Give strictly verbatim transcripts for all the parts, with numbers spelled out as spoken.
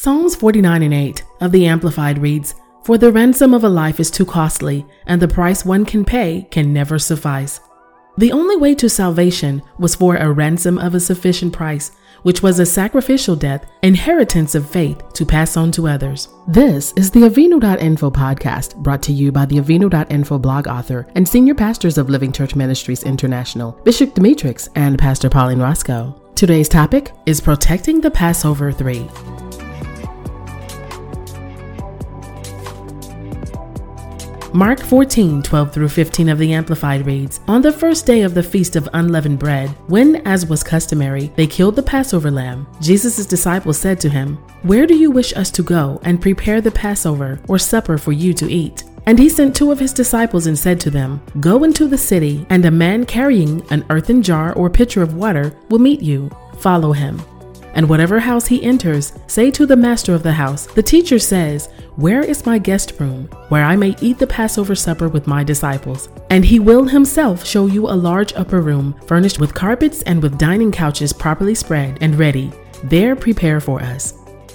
Psalms forty-nine and eight of the Amplified reads, "For the ransom of a life is too costly, and the price one can pay can never suffice." The only way to salvation was for a ransom of a sufficient price, which was a sacrificial death, inheritance of faith to pass on to others. This is the Avenu dot info podcast, brought to you by the Avenu dot info blog author and senior pastors of Living Church Ministries International, Bishop Demetrix and Pastor Pauline Roscoe. Today's topic is Protecting the Passover Three. Mark fourteen, twelve through fifteen of the Amplified reads, "On the first day of the Feast of Unleavened Bread, when, as was customary, they killed the Passover lamb, Jesus' disciples said to him, 'Where do you wish us to go and prepare the Passover or supper for you to eat?' And he sent two of his disciples and said to them, 'Go into the city, and a man carrying an earthen jar or pitcher of water will meet you. Follow him. And whatever house he enters, say to the master of the house, "The teacher says, where is my guest room, where I may eat the Passover supper with my disciples?" And he will himself show you a large upper room, furnished with carpets and with dining couches properly spread and ready. There prepare for us."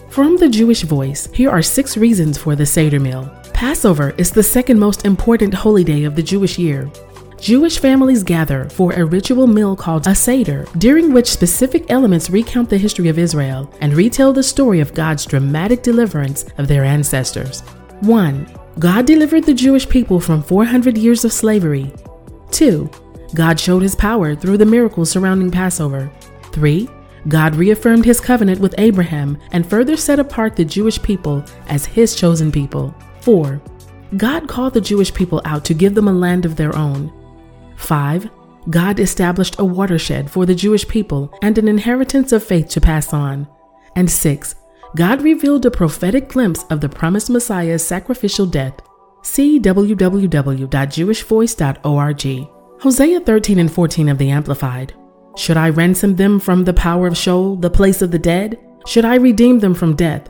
From the Jewish Voice, here are six reasons for the Seder meal. Passover is the second most important holy day of the Jewish year. Jewish families gather for a ritual meal called a Seder, during which specific elements recount the history of Israel and retell the story of God's dramatic deliverance of their ancestors. one. God delivered the Jewish people from four hundred years of slavery. two. God showed his power through the miracles surrounding Passover. three. God reaffirmed his covenant with Abraham and further set apart the Jewish people as his chosen people. four. God called the Jewish people out to give them a land of their own. five. God established a watershed for the Jewish people and an inheritance of faith to pass on. And six. God revealed a prophetic glimpse of the promised Messiah's sacrificial death. See w w w dot jewish voice dot org. Hosea thirteen and fourteen of the Amplified. "Should I ransom them from the power of Sheol, the place of the dead? Should I redeem them from death?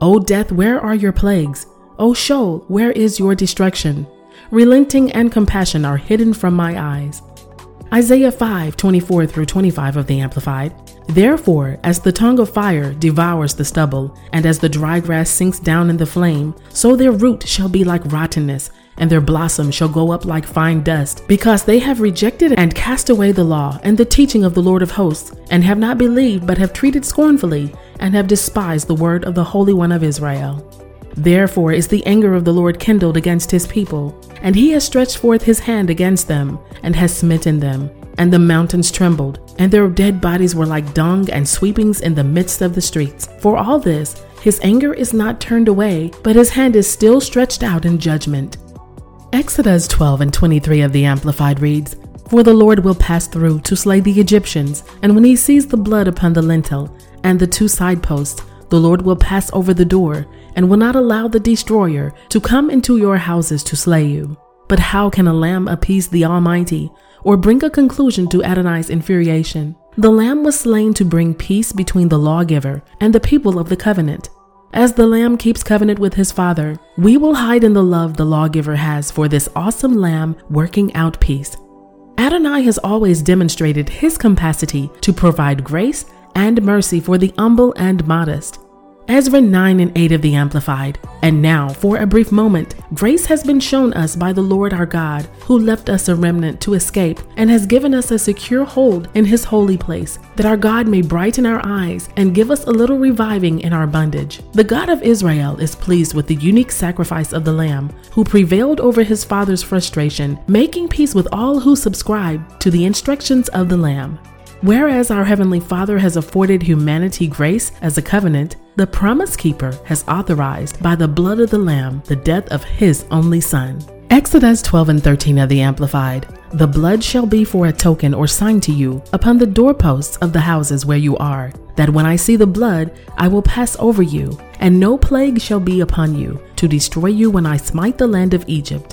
O death, where are your plagues? O Sheol, where is your destruction? Relenting and compassion are hidden from my eyes." Isaiah five, twenty-four through twenty-five of the Amplified. "Therefore, as the tongue of fire devours the stubble, and as the dry grass sinks down in the flame, so their root shall be like rottenness, and their blossom shall go up like fine dust, because they have rejected and cast away the law and the teaching of the Lord of hosts, and have not believed, but have treated scornfully, and have despised the word of the Holy One of Israel. Therefore is the anger of the Lord kindled against his people, and he has stretched forth his hand against them, and has smitten them. And the mountains trembled, and their dead bodies were like dung and sweepings in the midst of the streets. For all this, his anger is not turned away, but his hand is still stretched out in judgment." Exodus twelve and twenty-three of the Amplified reads, "For the Lord will pass through to slay the Egyptians, and when he sees the blood upon the lintel and the two side posts, the Lord will pass over the door, and will not allow the destroyer to come into your houses to slay you. But how can a lamb appease the Almighty, or bring a conclusion to Adonai's infuriation? The lamb was slain to bring peace between the lawgiver and the people of the covenant. As the lamb keeps covenant with his father, we will hide in the love the lawgiver has for this awesome lamb working out peace." Adonai has always demonstrated his capacity to provide grace and mercy for the humble and modest. Ezra nine and eight of the Amplified. "And now, for a brief moment, grace has been shown us by the Lord our God, who left us a remnant to escape and has given us a secure hold in his holy place, that our God may brighten our eyes and give us a little reviving in our bondage. The God of Israel is pleased with the unique sacrifice of the Lamb, who prevailed over his father's frustration, making peace with all who subscribe to the instructions of the Lamb." Whereas our Heavenly Father has afforded humanity grace as a covenant, the Promise Keeper has authorized by the blood of the Lamb the death of his only Son. Exodus twelve and thirteen of the Amplified. "The blood shall be for a token or sign to you upon the doorposts of the houses where you are, that when I see the blood, I will pass over you, and no plague shall be upon you, to destroy you when I smite the land of Egypt."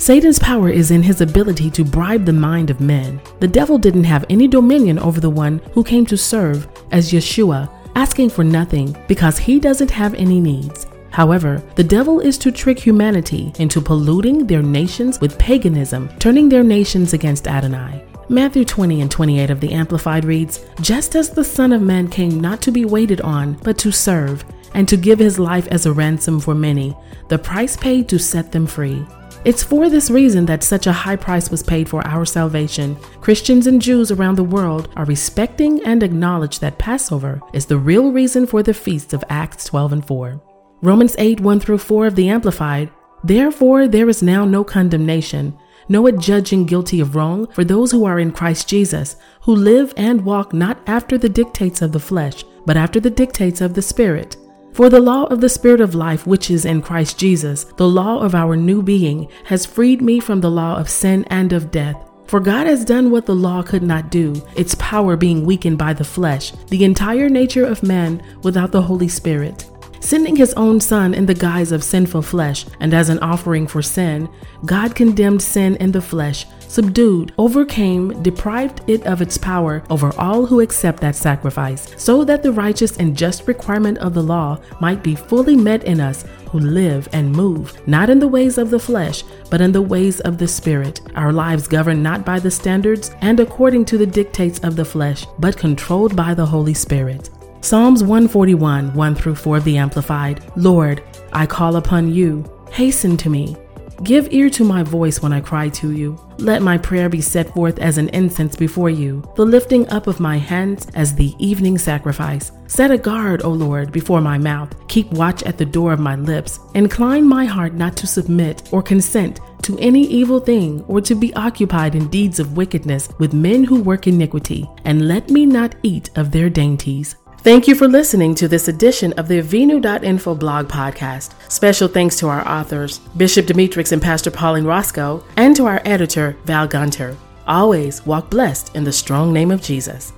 Satan's power is in his ability to bribe the mind of men. The devil didn't have any dominion over the one who came to serve as Yeshua, asking for nothing because he doesn't have any needs. However, the devil is to trick humanity into polluting their nations with paganism, turning their nations against Adonai. Matthew twenty and twenty-eight of the Amplified reads, "Just as the Son of Man came not to be waited on, but to serve, and to give his life as a ransom for many, the price paid to set them free. It's for this reason that such a high price was paid for our salvation. Christians and Jews around the world are respecting and acknowledge that Passover is the real reason for the feast of Acts twelve and four. Romans eight, one through four of the Amplified, therefore there is now no condemnation, no adjudging guilty of wrong for those who are in Christ Jesus, who live and walk not after the dictates of the flesh, but after the dictates of the Spirit. For the law of the Spirit of life which is in Christ Jesus, the law of our new being, has freed me from the law of sin and of death. For God has done what the law could not do, its power being weakened by the flesh, the entire nature of man without the Holy Spirit. Sending his own Son in the guise of sinful flesh and as an offering for sin, God condemned sin in the flesh, subdued, overcame, deprived it of its power over all who accept that sacrifice, so that the righteous and just requirement of the law might be fully met in us who live and move, not in the ways of the flesh, but in the ways of the Spirit, our lives governed not by the standards and according to the dictates of the flesh, but controlled by the Holy Spirit. Psalms one forty-one, one through four of the Amplified. Lord, I call upon you. Hasten to me. Give ear to my voice when I cry to you. Let my prayer be set forth as an incense before you, the lifting up of my hands as the evening sacrifice. Set a guard, O Lord, before my mouth. Keep watch at the door of my lips. Incline my heart not to submit or consent to any evil thing or to be occupied in deeds of wickedness with men who work iniquity, and let me not eat of their dainties. Thank you for listening to this edition of the Avenu dot info blog podcast. Special thanks to our authors, Bishop Demetrix and Pastor Pauline Roscoe, and to our editor, Val Gunter. Always walk blessed in the strong name of Jesus.